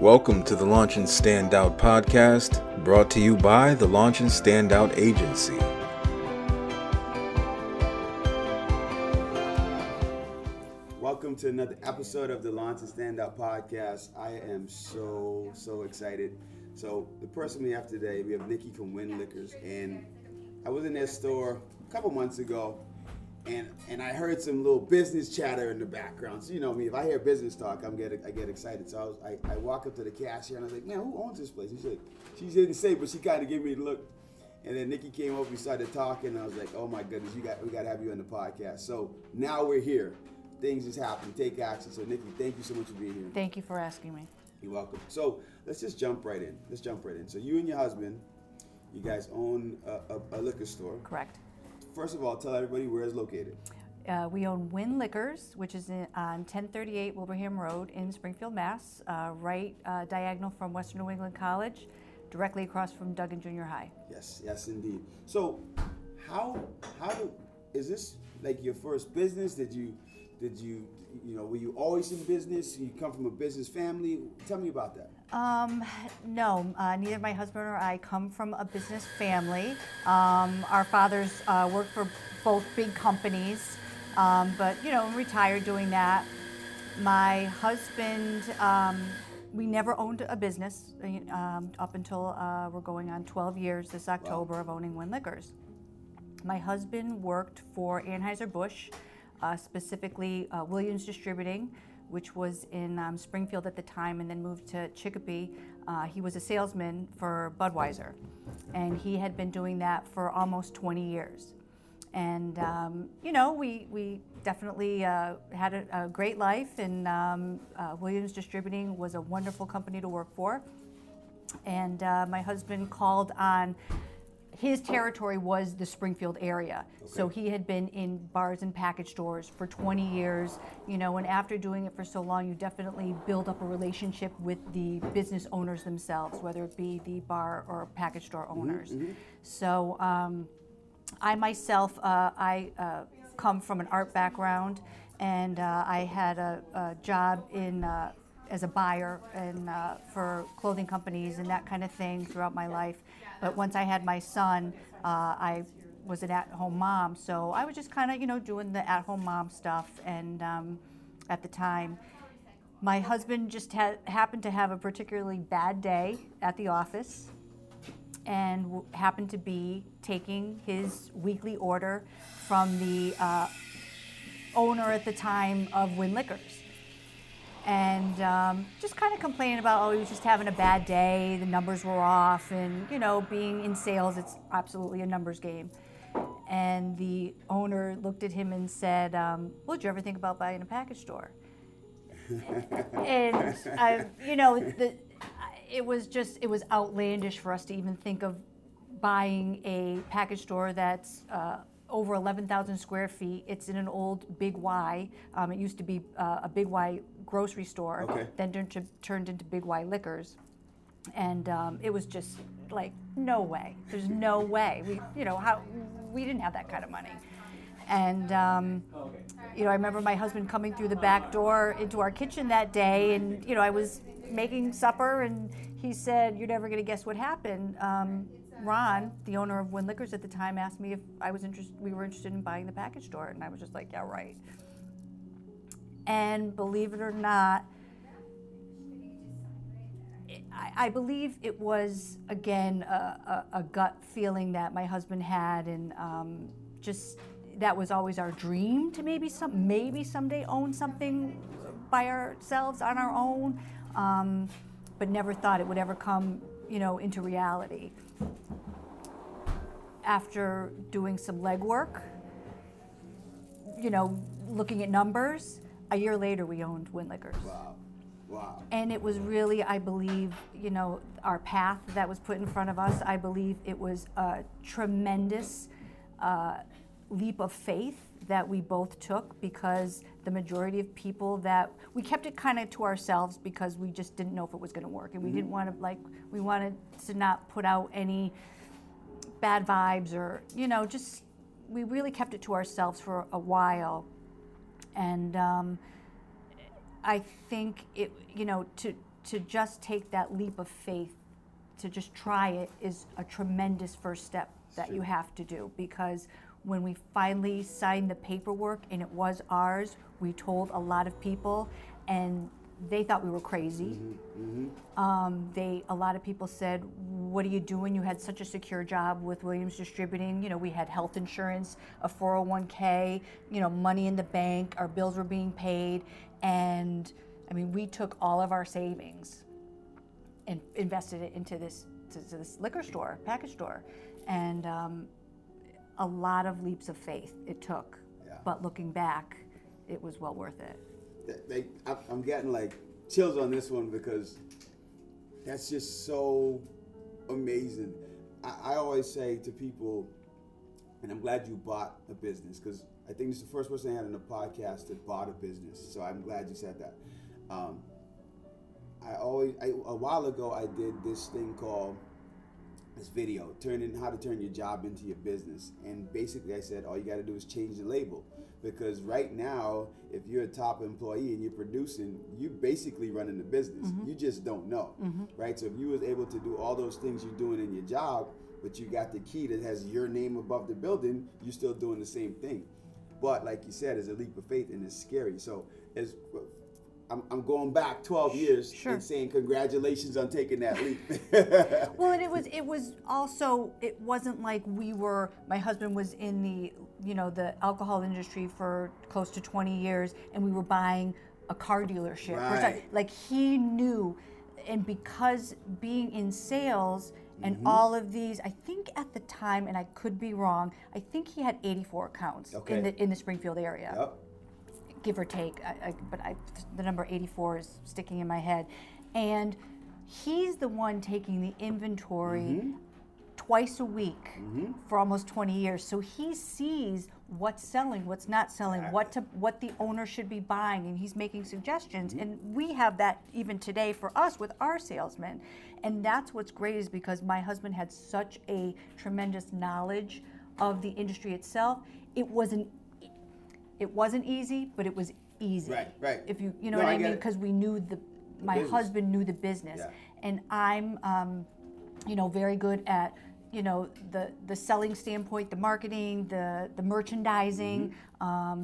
Welcome to the Launch and Standout podcast, brought to you by the Launch and Standout Agency. Welcome to another episode of the Launch and Standout podcast. I am so excited. So the person we have today, we have Nikki from Wynn Liquors, and I was in their store a couple months ago, and I heard some little business chatter in the background. So you know me, if I hear business talk, I get excited. So I walk up to the cashier and I was like, man, who owns this place? She didn't say, but she kind of gave me the look. And then Nikki came over, we started talking, and I was like, oh my goodness, we got to have you on the podcast. So now we're here. Things just happen. Take action. So Nikki, thank you so much for being here. Thank you for asking me. You're welcome. So let's just jump right in. So you and your husband, you guys own a liquor store. Correct. First of all, tell everybody where it's located. We own Wynn Liquors, which is on 1038 Wilbraham Road in Springfield, Mass, right diagonal from Western New England College, directly across from Duggan Junior High. Yes, indeed. So, how is this like your first business? Did you were you always in business? You come from a business family? Tell me about that. No, neither my husband or I come from a business family. Our fathers worked for both big companies, but retired doing that. My husband, we never owned a business up until we're going on 12 years this October. Wow. Of owning Wynn Liquors. My husband worked for Anheuser-Busch, specifically Williams Distributing, which was in Springfield at the time, and then moved to Chicopee. He was a salesman for Budweiser, and he had been doing that for almost 20 years. And we definitely had a great life, and Williams Distributing was a wonderful company to work for. And my husband called on. His territory was the Springfield area. Okay. So he had been in bars and package stores for 20 years, and after doing it for so long, you definitely build up a relationship with the business owners themselves, whether it be the bar or package store owners. Mm-hmm. So I myself come from an art background, and I had a job in as a buyer and for clothing companies and that kind of thing throughout my life. But once I had my son, I was an at-home mom, so I was just kind of, doing the at-home mom stuff. And at the time, my husband just happened to have a particularly bad day at the office, and happened to be taking his weekly order from the owner at the time of Wynn Liquors. And just kind of complaining about, he was just having a bad day, the numbers were off, and being in sales, it's absolutely a numbers game. And the owner looked at him and said, well, did you ever think about buying a package store? And it was outlandish for us to even think of buying a package store that's over 11,000 square feet. It's in an old Big Y. It used to be a Big Y grocery store. Okay. Then turned into Big Y Liquors. And it was just like, no way. There's no way. We didn't have that kind of money. And, I remember my husband coming through the back door into our kitchen that day, and, I was making supper, and he said, you're never going to guess what happened. Ron, the owner of Wynn Liquors at the time, asked me if we were interested in buying the package store, and I was just like, yeah, right. And believe it or not, I believe it was, again, a gut feeling that my husband had, and just that was always our dream, to maybe someday own something by ourselves on our own, but never thought it would ever come, into reality. After doing some legwork, looking at numbers, a year later we owned Wynn Liquors. Wow. And it was really, I believe, our path that was put in front of us. I believe it was a tremendous leap of faith that we both took, because the majority of people that we kept it kind of to ourselves, because we just didn't know if it was going to work, and we didn't want to we wanted to not put out any bad vibes, or we really kept it to ourselves for a while. And I think it, to to just take that leap of faith, to just try it, is a tremendous first step that you have to do, because when we finally signed the paperwork and it was ours, we told a lot of people and they thought we were crazy. Mm-hmm, mm-hmm. A lot of people said, what are you doing? You had such a secure job with Williams Distributing. You know, we had health insurance, a 401k, you know, money in the bank, our bills were being paid. And I mean, we took all of our savings and invested it into this liquor store, package store. And a lot of leaps of faith it took. Yeah. But looking back, it was well worth it. I'm getting like chills on this one, because that's just so amazing. I always say to people, and I'm glad you bought a business, because I think this is the first person I had on a podcast that bought a business, so I'm glad you said that. A while ago, I did this thing called this video, how to turn your job into your business. And basically I said, all you gotta do is change the label. Because right now, if you're a top employee and you're producing, you're basically running the business. Mm-hmm. You just don't know, mm-hmm. right? So if you was able to do all those things you're doing in your job, but you got the key that has your name above the building, you're still doing the same thing. But like you said, it's a leap of faith and it's scary. So as I'm going back 12 years and saying congratulations on taking that leap. Well, and it wasn't like my husband was in the alcohol industry for close to 20 years and we were buying a car dealership. Right. Like he knew, and because being in sales and mm-hmm. all of these, I think at the time, and I could be wrong, I think he had 84 accounts in the Springfield area. Yep. Give or take, but the number 84 is sticking in my head. And he's the one taking the inventory mm-hmm. twice a week mm-hmm. for almost 20 years. So he sees what's selling, what's not selling, what the owner should be buying, and he's making suggestions. Mm-hmm. And we have that even today for us with our salesmen. And that's what's great, is because my husband had such a tremendous knowledge of the industry itself. It wasn't easy, but it was easy. Right. If you know what I mean, because we knew my husband knew the business, yeah. And I'm, very good at, the selling standpoint, the marketing, the merchandising, mm-hmm.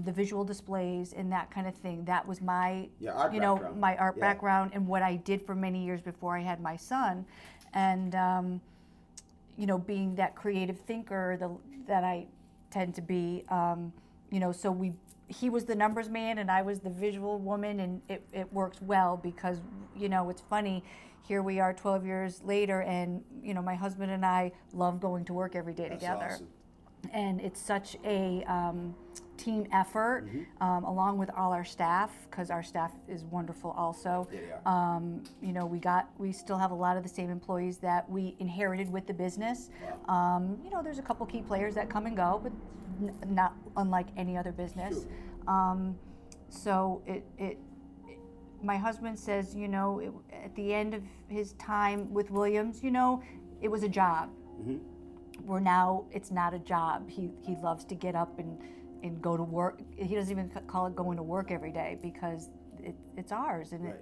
The visual displays, and that kind of thing. That was my, my art background, and what I did for many years before I had my son, and being that creative thinker that I tend to be. So he was the numbers man and I was the visual woman, and it works well, because, it's funny, here we are 12 years later and, my husband and I love going to work every day together. Awesome. And it's such a team effort, mm-hmm. Along with all our staff, because our staff is wonderful also. Yeah, they are. We still have a lot of the same employees that we inherited with the business. Wow. There's a couple key players that come and go, but not unlike any other business. Sure. My husband says, at the end of his time with Williams, it was a job. Mm-hmm. Where now it's not a job. He loves to get up and go to work. He doesn't even call it going to work every day, because it's ours, and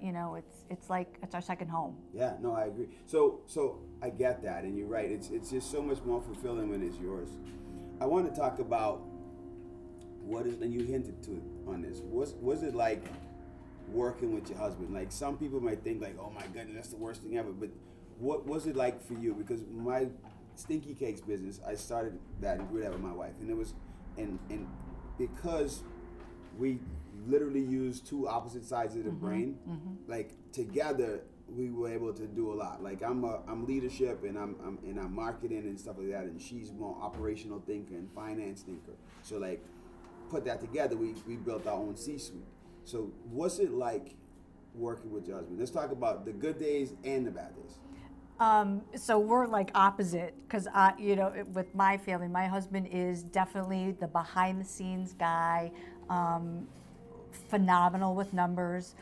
it's like it's our second home. Yeah, no, I agree. So I get that, and you're right. It's just so much more fulfilling when it's yours. I want to talk about and you hinted to it on this. Was it like working with your husband? Like some people might think like, oh my goodness, that's the worst thing ever. But what was it like for you? Because my Stinky Cakes business, I started that and grew that with my wife, and it was, and because we literally used two opposite sides of the mm-hmm, brain, mm-hmm. like together we were able to do a lot. Like I'm leadership, and I'm marketing and stuff like that, and she's more operational thinker and finance thinker. So like put that together, we built our own C-suite. So what's it like working with your husband? Let's talk about the good days and the bad days. So we're like opposite, because with my family, my husband is definitely the behind-the-scenes guy, phenomenal with numbers,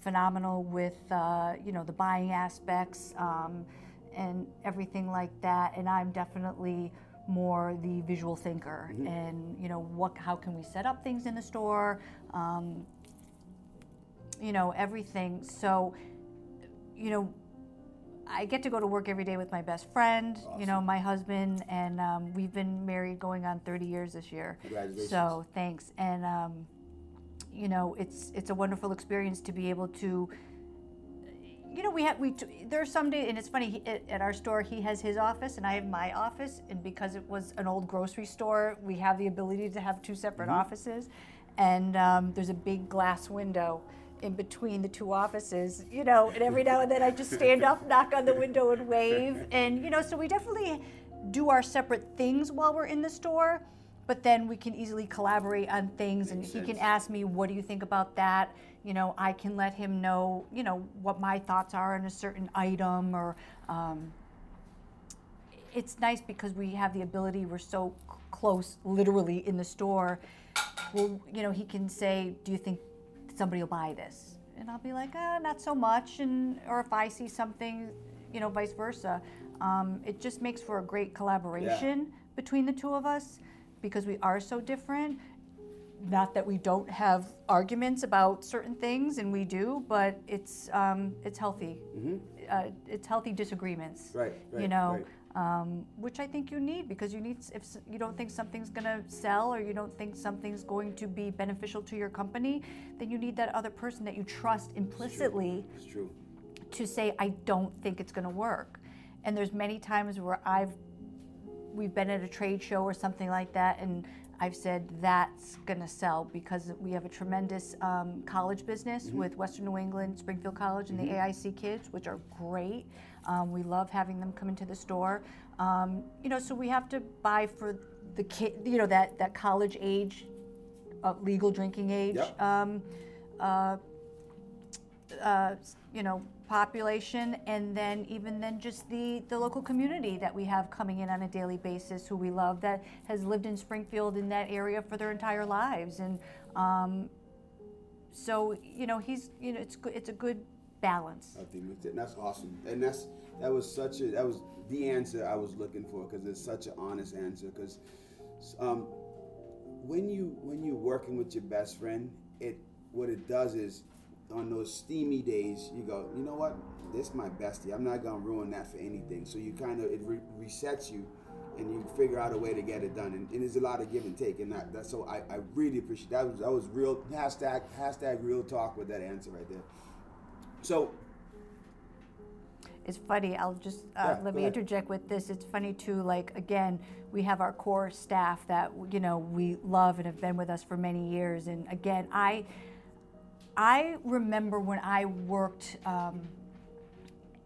phenomenal with the buying aspects and everything like that. And I'm definitely more the visual thinker, mm-hmm. and how can we set up things in the store, everything. So you know, I get to go to work every day with my best friend, awesome. You know, my husband, and we've been married going on 30 years this year. Congratulations. So thanks. And, you know, it's a wonderful experience to be able to, you know, there are some days, and it's funny, at our store, he has his office and I have my office. And because it was an old grocery store, we have the ability to have two separate mm-hmm. offices. And there's a big glass window in between the two offices, you know, and every now and then I just stand up, knock on the window and wave. And, you know, so we definitely do our separate things while we're in the store, but then we can easily collaborate on things. And he can ask me, what do you think about that? You know, I can let him know, you know, what my thoughts are on a certain item, or it's nice because we have the ability, we're so close literally in the store. Well, you know, he can say, do you think somebody will buy this? And I'll be like, not so much. And or if I see something, you know, vice versa. It just makes for a great collaboration yeah. between the two of us because we are so different. Not that we don't have arguments about certain things, and we do, but it's healthy. Mm-hmm. It's healthy disagreements. Right, you know. Right. Which I think you need, because you need, if you don't think something's going to sell or you don't think something's going to be beneficial to your company, then you need that other person that you trust implicitly to say, I don't think it's going to work. And there's many times where we've been at a trade show or something like that, and I've said that's going to sell, because we have a tremendous college business mm-hmm. with Western New England, Springfield College, and mm-hmm. the AIC kids, which are great. We love having them come into the store. You know, so we have to buy for the kid, you know, that college age, legal drinking age, yep. You know, population, and then even then just the local community that we have coming in on a daily basis, who we love, that has lived in Springfield in that area for their entire lives. And so, you know, it's a good balance. I think that's awesome, and that was the answer I was looking for, because it's such an honest answer. Because when you're working with your best friend, what it does is, on those steamy days, you go, you know what, this is my bestie, I'm not gonna ruin that for anything. So you kind of, it resets you, and you figure out a way to get it done. And there's a lot of give and take, and that's so I really appreciate that. That was real, hashtag real talk with that answer right there. So it's funny, I'll just let me interject with this. It's funny too, like, again, we have our core staff that, you know, we love and have been with us for many years. And again, I remember when I worked,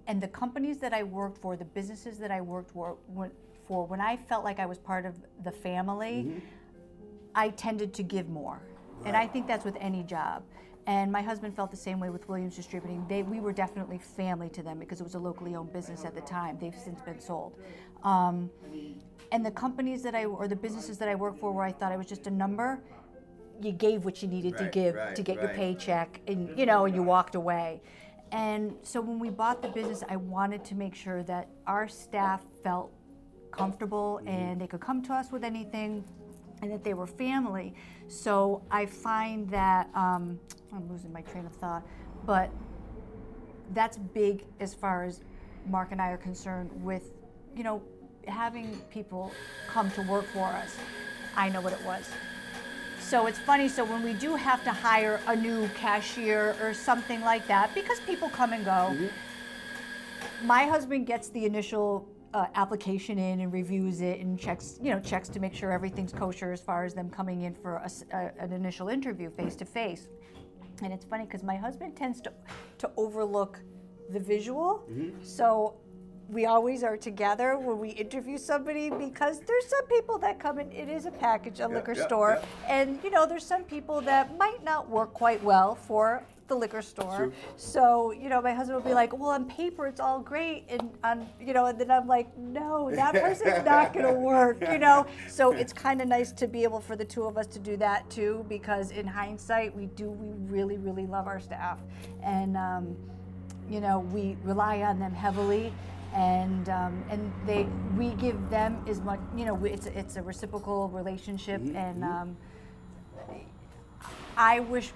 and the companies that I worked for, the businesses that I worked for, when I felt like I was part of the family, mm-hmm. I tended to give more. Right. And I think that's with any job. And my husband felt the same way with Williams Distributing. We were definitely family to them, because it was a locally owned business at the time. They've since been sold. And the companies that the businesses that I worked for, where I thought I was just a number, you gave what you needed to give to get your paycheck, and you know, and you walked away. And so when we bought the business, I wanted to make sure that our staff felt comfortable mm-hmm. and they could come to us with anything, and that they were family. So I find that, I'm losing my train of thought, but that's big as far as Mark and I are concerned with, you know, having people come to work for us. I know what it was. So it's funny, so when we do have to hire a new cashier or something like that, because people come and go, mm-hmm. my husband gets the initial application in and reviews it and checks to make sure everything's kosher as far as them coming in for an initial interview face-to-face. And it's funny, because my husband tends to overlook the visual, mm-hmm. so we always are together when we interview somebody, because there's some people that come in, it is a package, a liquor store, and you know, there's some people that might not work quite well for the liquor store. True. So, you know, my husband will be like, well, on paper it's all great, and on, you know, and then I'm like, no, that person's not gonna work, you know. So it's kind of nice to be able for the two of us to do that too, because in hindsight, we really, really love our staff, and you know, we rely on them heavily. And we give them as much, you know, it's a reciprocal relationship, mm-hmm. and I wish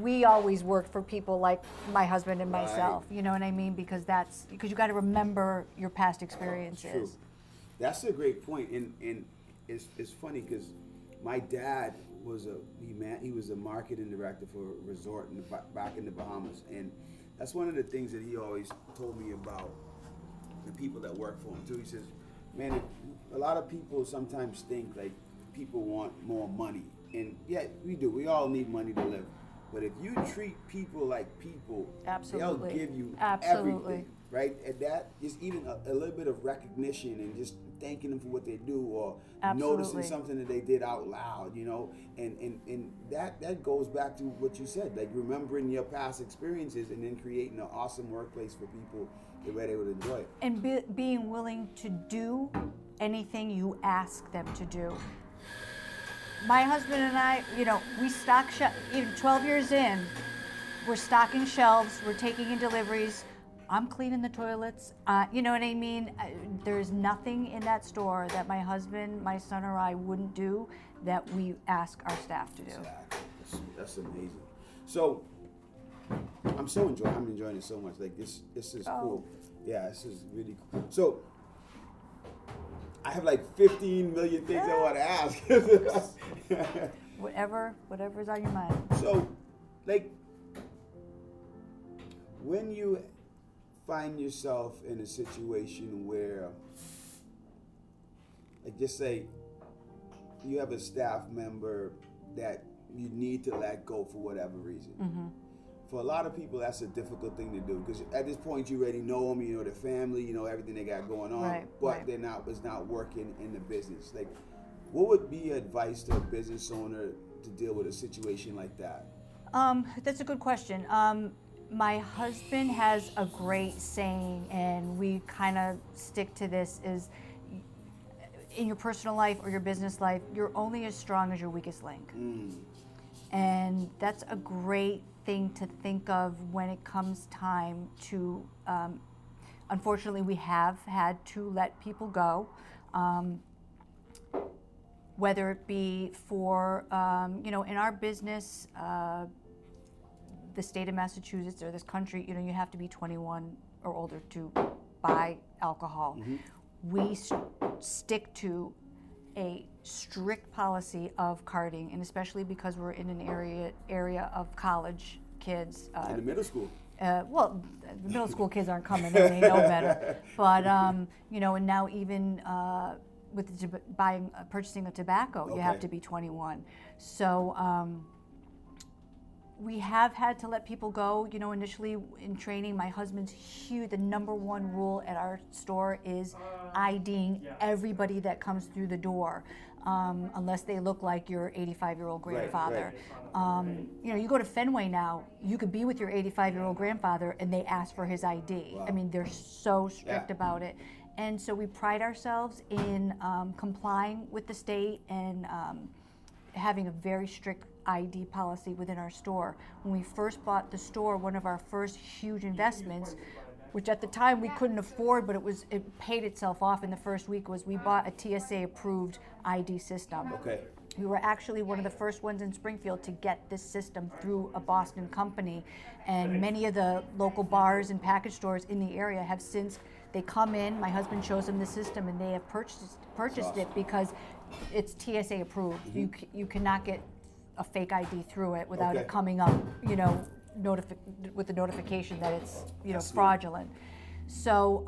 we always worked for people like my husband and myself, you know what I mean? Because that's, because you got to remember your past experiences. True. That's a great point, and it's funny because my dad was a marketing director for a resort in the, back in the Bahamas, and that's one of the things that he always told me about the people that work for him too. He says, man, a lot of people sometimes think like people want more money, and yeah, we do. We all need money to live. But if you treat people like people, absolutely, they'll give you absolutely everything, right? And that is even a little bit of recognition and just thanking them for what they do, or absolutely noticing something that they did out loud, you know? And that goes back to what you said, like remembering your past experiences and then creating an awesome workplace for people that were able to enjoy it. And being willing to do anything you ask them to do. My husband and I, you know, we stock shelves, even 12 years in, we're stocking shelves, we're taking in deliveries, I'm cleaning the toilets, you know what I mean? There's nothing in that store that my husband, my son, or I wouldn't do that we ask our staff to do. Exactly. That's amazing. So, I'm enjoying it so much. Like, this is cool. Yeah, this is really cool. So, I have like 15 million things I want to ask. Whatever's on your mind. So, like, when you find yourself in a situation where, like, just say you have a staff member that you need to let go for whatever reason. Mm-hmm. For a lot of people, that's a difficult thing to do because at this point, you already know them, you know their family, you know everything they got going on, but they're not, it's not working in the business. Like, what would be advice to a business owner to deal with a situation like that? That's a good question. My husband has a great saying, and we kind of stick to this, is in your personal life or your business life, you're only as strong as your weakest link. Mm. And that's a great thing to think of when it comes time to, unfortunately, we have had to let people go, whether it be for, you know, in our business, the state of Massachusetts or this country, you know, you have to be 21 or older to buy alcohol. Mm-hmm. We stick to a strict policy of carding, and especially because we're in an area of college kids. In the middle school. Well, the middle school kids aren't coming, and they know better. But you know, and now even with the purchasing of tobacco, you have to be 21. So we have had to let people go. You know, initially in training, my husband's huge. The number one rule at our store is IDing everybody that comes through the door. Unless they look like your 85-year-old grandfather. You know, you go to Fenway now, you could be with your 85-year-old grandfather and they ask for his ID. Wow. I mean, they're so strict about it. And so we pride ourselves in complying with the state and having a very strict ID policy within our store. When we first bought the store, one of our first huge investments, which at the time we couldn't afford, but it paid itself off in the first week, was we bought a TSA-approved ID system. Okay. We were actually one of the first ones in Springfield to get this system through a Boston company, and many of the local bars and package stores in the area have since, they come in, my husband shows them the system, and they have purchased it because it's TSA-approved. Mm-hmm. You cannot get a fake ID through it without it coming up, you know, with the notification that it's, you know, fraudulent. So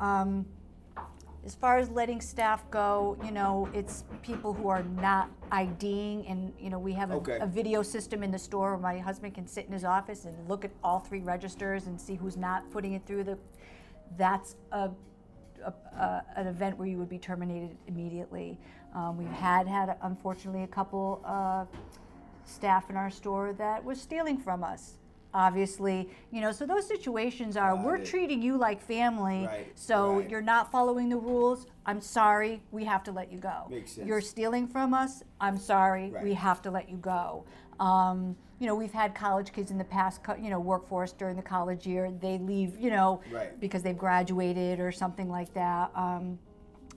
as far as letting staff go, you know, it's people who are not IDing, and you know, we have a video system in the store where my husband can sit in his office and look at all three registers and see who's not putting it through the. That's an event where you would be terminated immediately. We've had unfortunately a couple staff in our store that was stealing from us. Obviously, you know, so those situations are, we're treating you like family, so you're not following the rules, I'm sorry, we have to let you go. Makes sense. You're stealing from us, I'm sorry, we have to let you go. You know, we've had college kids in the past, you know, workforce during the college year, they leave, you know, because they've graduated or something like that.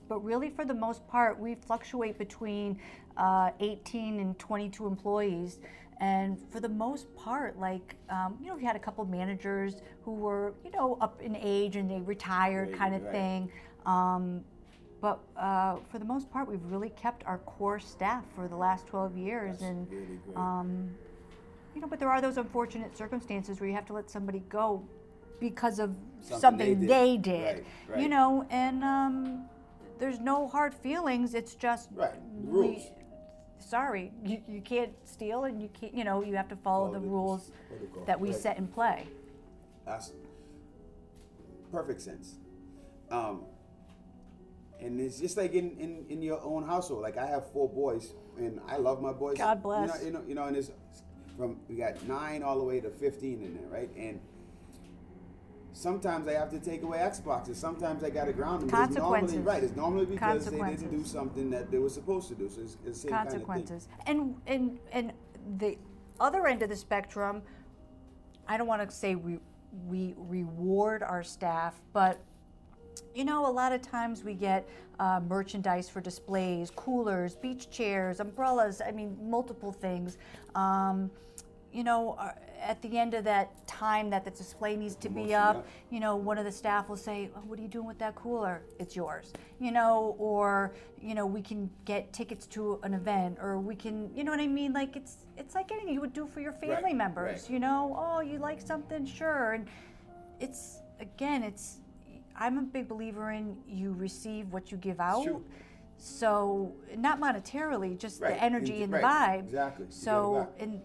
But really, for the most part, we fluctuate between 18 and 22 employees. And for the most part, like, you know, we had a couple managers who were, you know, up in age and they retired kind of thing. But for the most part, we've really kept our core staff for the last 12 years. That's and, really great. You know, but there are those unfortunate circumstances where you have to let somebody go because of something they did. Right. You know, and there's no hard feelings. It's just rules. Sorry, you can't steal, and you can't. You know, you have to follow the rules that we set in play. That's perfect sense. And it's just like in your own household. Like I have 4 boys, and I love my boys. God bless. You know, and it's from we got 9 all the way to 15 in there, right? And sometimes I have to take away Xboxes. Sometimes I got to ground them. Consequences. It's normally because they didn't do something that they were supposed to do. So it's the same consequences. Kind of thing. And the other end of the spectrum, I don't want to say we reward our staff, but you know, a lot of times we get merchandise for displays, coolers, beach chairs, umbrellas. I mean, multiple things. You know, at the end of that time that the display needs to be up, you know, one of the staff will say, oh, what are you doing with that cooler? It's yours. You know, or, you know, we can get tickets to an event, or we can, you know what I mean? Like, it's like anything you would do for your family members, you know? Oh, you like something? Sure. And it's, again, it's, I'm a big believer in you receive what you give out. Sure. So, not monetarily, just the energy and the vibe. Exactly. So, and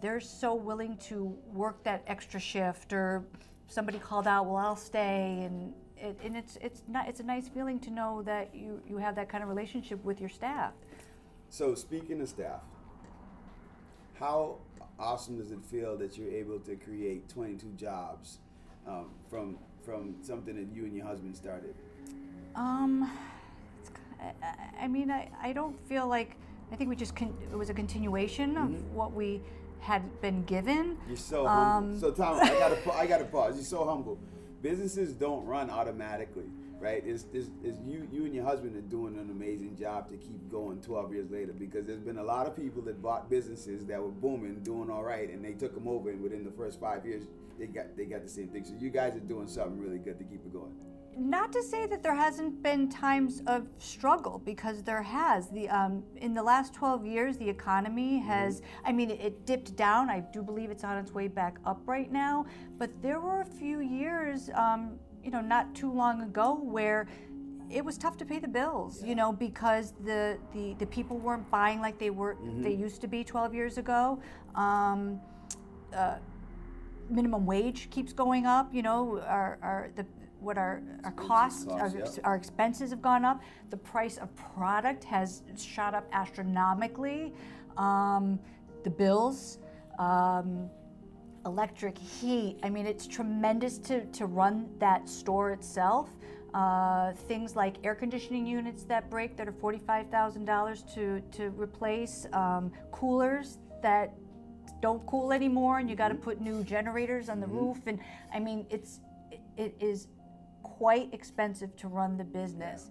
they're so willing to work that extra shift, or somebody called out, well, I'll stay, and it's a nice feeling to know that you have that kind of relationship with your staff. So speaking of staff, how awesome does it feel that you're able to create 22 jobs from something that you and your husband started? I don't feel like, I think we just it was a continuation of what we had been given. You're so humble. So Tom, I gotta pause. You're so humble. Businesses don't run automatically, right? It's you and your husband are doing an amazing job to keep going 12 years later, because there's been a lot of people that bought businesses that were booming, doing all right, and they took them over, and within the first 5 years, they got the same thing. So you guys are doing something really good to keep it going. Not to say that there hasn't been times of struggle, because there has. In the last 12 years, the economy has, I mean, it dipped down. I do believe it's on its way back up right now. But there were a few years, you know, not too long ago, where it was tough to pay the bills, you know, because the people weren't buying like they were they used to be 12 years ago. Minimum wage keeps going up, you know, our expenses have gone up. The price of product has shot up astronomically. The bills, electric, heat. I mean, it's tremendous to run that store itself. Things like air conditioning units that break that are $45,000 to replace, coolers that don't cool anymore, and you got to put new generators on the roof. And I mean, it is quite expensive to run the business.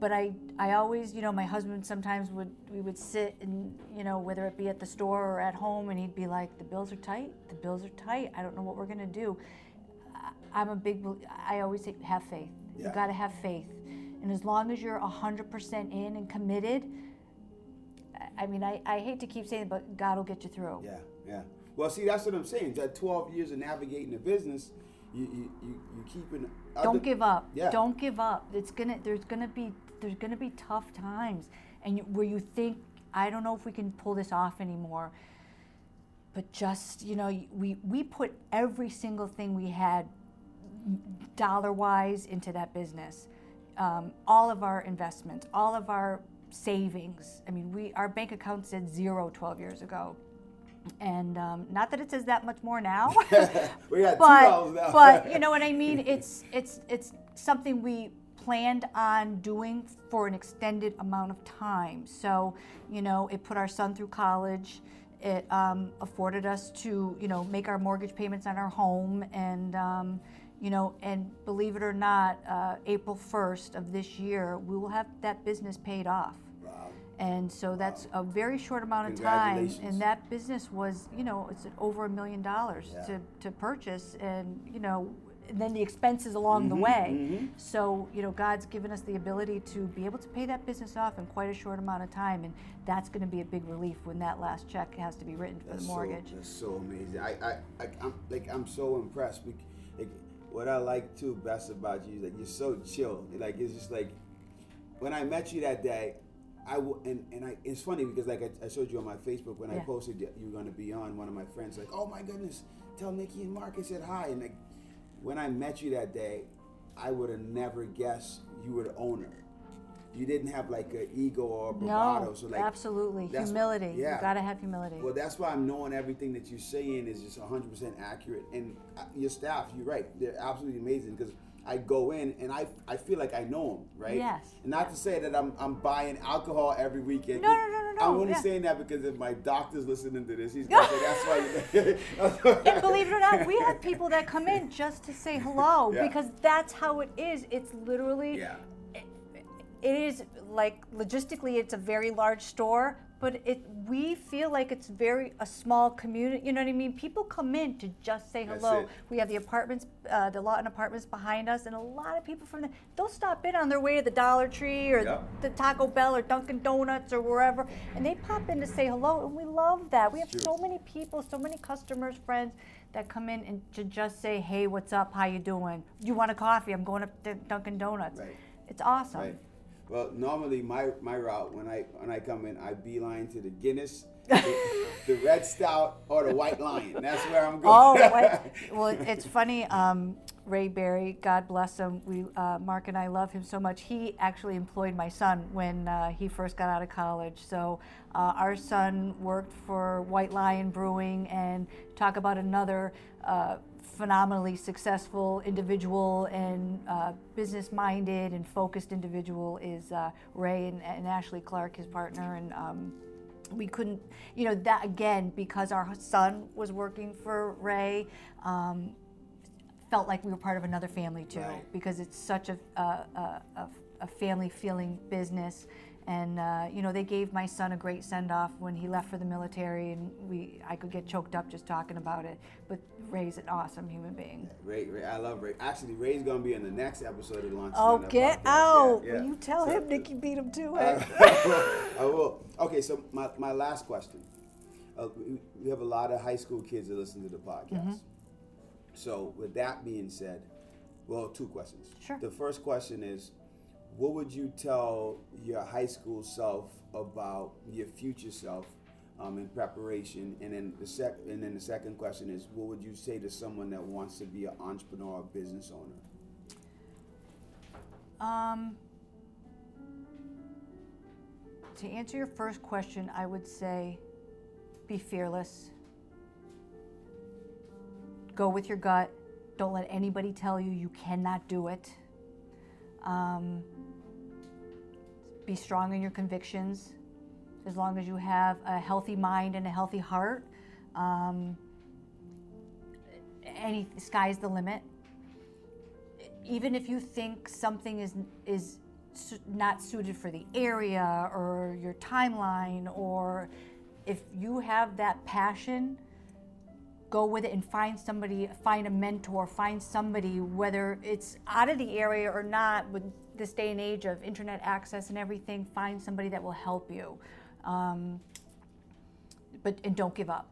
But I always, you know, my husband sometimes we would sit and, you know, whether it be at the store or at home, and he'd be like, the bills are tight, I don't know what we're gonna do. I always say, have faith. You gotta have faith. And as long as you're 100% in and committed, I mean, I hate to keep saying it, but God will get you through. Yeah. Well, see, that's what I'm saying, that 12 years of navigating the business, you keeping. Don't give up. Yeah. Don't give up. There's gonna be tough times, and where you think, I don't know if we can pull this off anymore. But just, you know, we put every single thing we had, dollar-wise, into that business. All of our investments, all of our savings. I mean, our bank account said zero 12 years ago. And not that it says that much more now, we got $2 now. But you know what I mean? It's something we planned on doing for an extended amount of time. So, you know, it put our son through college. It afforded us to, you know, make our mortgage payments on our home. And, you know, and believe it or not, April 1st of this year, we will have that business paid off. Wow. And so that's a very short amount of time. And that business was, you know, it's over $1 million to purchase, and, you know, then the expenses along the way. So, you know, God's given us the ability to be able to pay that business off in quite a short amount of time, and that's going to be a big relief when that last check has to be written for the mortgage. That's so amazing. I'm so impressed. What I like too best about you is that you're so chill. Like, it's just like, when I met you that day, it's funny because, like, I showed you on my Facebook when I posted that you were going to be on, one of my friends, like, oh my goodness, tell Nikki and Mark I said hi. And like, when I met you that day, I would have never guessed you were the owner. You didn't have like an ego or a bravado. No, so like, absolutely. Humility. Yeah. You gotta have humility. Well, that's why I'm knowing everything that you're saying is just 100% accurate. And your staff, you're right, they're absolutely amazing, because I go in and I feel like I know them, right? Yes. And not to say that I'm buying alcohol every weekend. No, no, no, no, no. I'm only saying that because if my doctor's listening to this, he's going to say, that's why you And believe it or not, we have people that come in just to say hello, because that's how it is. It's literally, it is like, logistically, it's a very large store, but we feel like it's a small community, you know what I mean? People come in to just say hello. We have the apartments, the Lawton Apartments behind us, and a lot of people from there, they'll stop in on their way to the Dollar Tree or the Taco Bell or Dunkin' Donuts or wherever, and they pop in to say hello, and we love that. We have so many people, so many customers, friends, that come in and to just say, hey, what's up, how you doing? You want a coffee? I'm going up to Dunkin' Donuts. Right. It's awesome. Right. Well, normally my route, when I come in, I beeline to the Guinness, the Red Stout, or the White Lion. That's where I'm going. Oh, well, it's funny. Ray Berry, God bless him. Mark and I love him so much. He actually employed my son when he first got out of college. So our son worked for White Lion Brewing, and talk about another phenomenally successful individual and business-minded and focused individual is Ray and Ashley Clark, his partner. And we couldn't, you know, that again, because our son was working for Ray, felt like we were part of another family too, because it's such a family-feeling business. And you know, they gave my son a great send-off when he left for the military, and I could get choked up just talking about it. But Ray's an awesome human being. Yeah, Ray, I love Ray. Actually, Ray's gonna be in the next episode of Launch. Oh, get out! Yeah, yeah. You tell him Nikki beat him to it. I will. Okay, so my last question. We have a lot of high school kids that listen to the podcast. So with that being said, well, two questions. Sure. The first question is, what would you tell your high school self about your future self in preparation? And then the second question is, what would you say to someone that wants to be an entrepreneur or business owner? To answer your first question, I would say, be fearless. Go with your gut. Don't let anybody tell you you cannot do it. Be strong in your convictions, as long as you have a healthy mind and a healthy heart. Sky's the limit. Even if you think something is not suited for the area or your timeline, or if you have that passion, go with it and find somebody, find a mentor, find somebody, whether it's out of the area or not, with this day and age of internet access and everything, find somebody that will help you. And don't give up.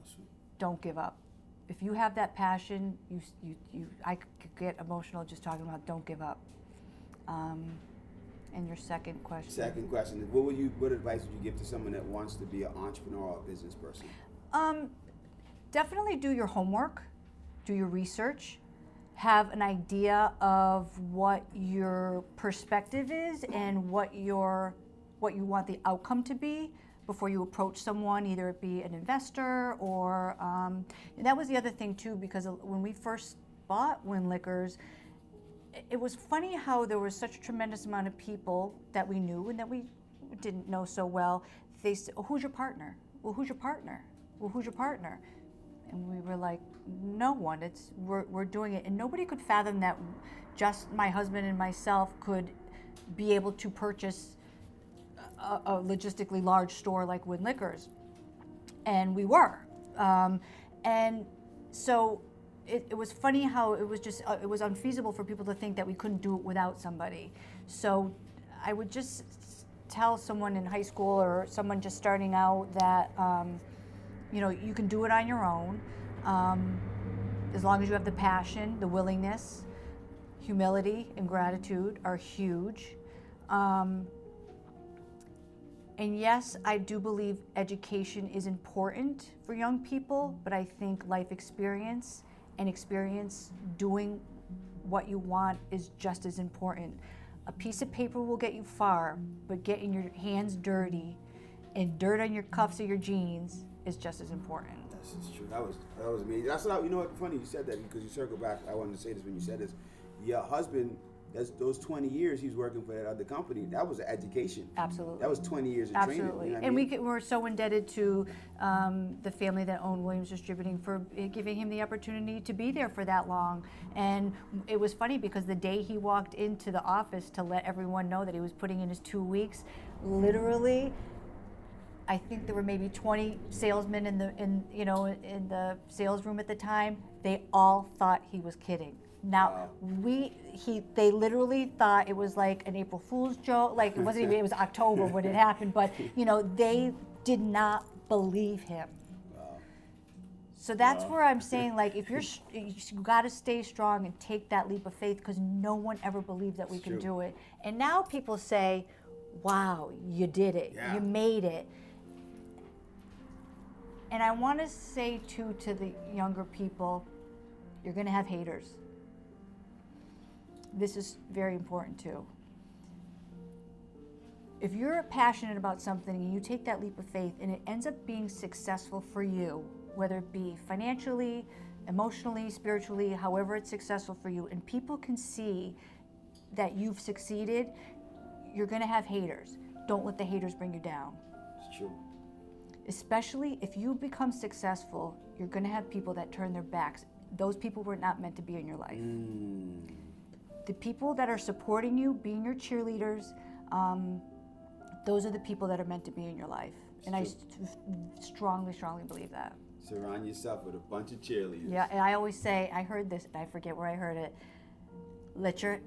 Awesome. Don't give up. If you have that passion, I could get emotional just talking about don't give up. And your second question. Second question, what advice would you give to someone that wants to be an entrepreneur or a business person? Definitely do your homework, do your research, have an idea of what your perspective is and what you want the outcome to be before you approach someone, either it be an investor or, and that was the other thing too, because when we first bought Wynn Liquors, it was funny how there was such a tremendous amount of people that we knew and that we didn't know so well. They said, oh, who's your partner? Well, who's your partner? Well, who's your partner? And we were like, no one, we're doing it. And nobody could fathom that just my husband and myself could be able to purchase a logistically large store like Wynn Liquors, and we were. And so it was funny how it was just, it was unfeasible for people to think that we couldn't do it without somebody. So I would just tell someone in high school or someone just starting out that, you know, you can do it on your own, as long as you have the passion, the willingness. Humility and gratitude are huge. And yes, I do believe education is important for young people, but I think life experience and experience doing what you want is just as important. A piece of paper will get you far, but getting your hands dirty and dirt on your cuffs of your jeans is just as important. That's true. That was amazing. That's how, you know what, funny you said that, because you circle back. I wanted to say this when you said this. Your husband, that's those 20 years he's working for that other company, that was an education. Absolutely. That was 20 years of training. Absolutely. You know what I mean? And we're so indebted to the family that owned Williams Distributing for giving him the opportunity to be there for that long. And it was funny because the day he walked into the office to let everyone know that he was putting in his 2 weeks, literally, I think there were maybe 20 salesmen in the sales room at the time. They all thought he was kidding. Now they literally thought it was like an April Fool's joke. Like it wasn't even, it was October when it happened, but you know, they did not believe him. Wow. So that's where I'm saying, like, if you got to stay strong and take that leap of faith, because no one ever believed that we can do it. And now people say, wow, you did it. Yeah. You made it. And I want to say too to the younger people, you're going to have haters. This is very important too. If you're passionate about something and you take that leap of faith and it ends up being successful for you, whether it be financially, emotionally, spiritually, however it's successful for you, and people can see that you've succeeded, you're going to have haters. Don't let the haters bring you down. It's true. Especially if you become successful, you're going to have people that turn their backs. Those people were not meant to be in your life. Mm. The people that are supporting you, being your cheerleaders, those are the people that are meant to be in your life. And I strongly, strongly believe that. Surround yourself with a bunch of cheerleaders. Yeah, and I always say, I heard this, and I forget where I heard it. Let your,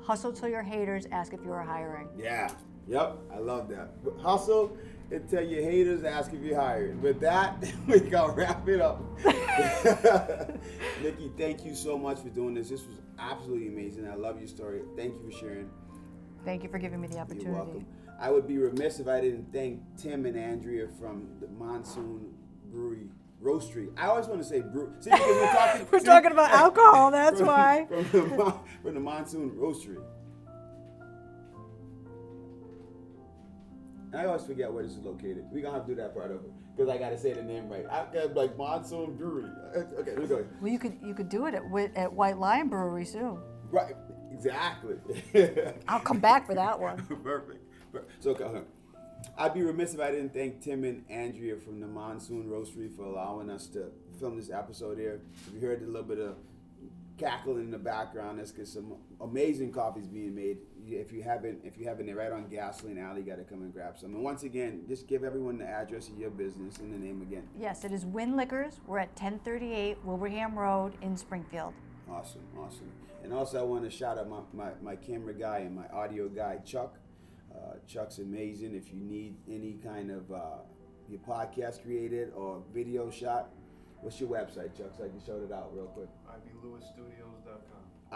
hustle till your haters ask if you are hiring. Yeah, yep, I love that. Hustle until your haters ask if you're hired. With that, we gotta wrap it up. Nikki, thank you so much for doing this. This was absolutely amazing. I love your story. Thank you for sharing. Thank you for giving me the opportunity. You're welcome. I would be remiss if I didn't thank Tim and Andrea from the Monsoon Roastery. I always want to say brew. See, because we're talking about alcohol, that's why. From the Monsoon Roastery. I always forget where this is located. We're going to have to do that part of it, because I got to say the name right. I've got like Monsoon Brewery. Okay, let's go. Well, you could do it at White Lion Brewery soon. Right, exactly. I'll come back for that one. Perfect. So, okay. I'd be remiss if I didn't thank Tim and Andrea from the Monsoon Roastery for allowing us to film this episode here. If you heard a little bit of cackling in the background, that's because some amazing coffee's being made. If you haven't, they're right on Gasoline Alley. You got to come and grab some. And once again, just give everyone the address of your business and the name again. Yes, it is Wynn Liquors. We're at 1038 Wilbraham Road in Springfield. Awesome, awesome. And also I want to shout out my camera guy and my audio guy, Chuck. Chuck's amazing. If you need any kind of your podcast created or video shot, what's your website, Chuck, so I can shout it out real quick?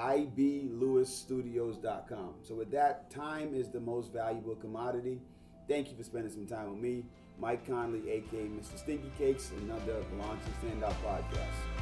iblewisstudios.com. iblewisstudios.com. So with that, time is the most valuable commodity. Thank you for spending some time with me, Mike Conley, a.k.a. Mr. Stinky Cakes, another Launch and Stand Out podcast.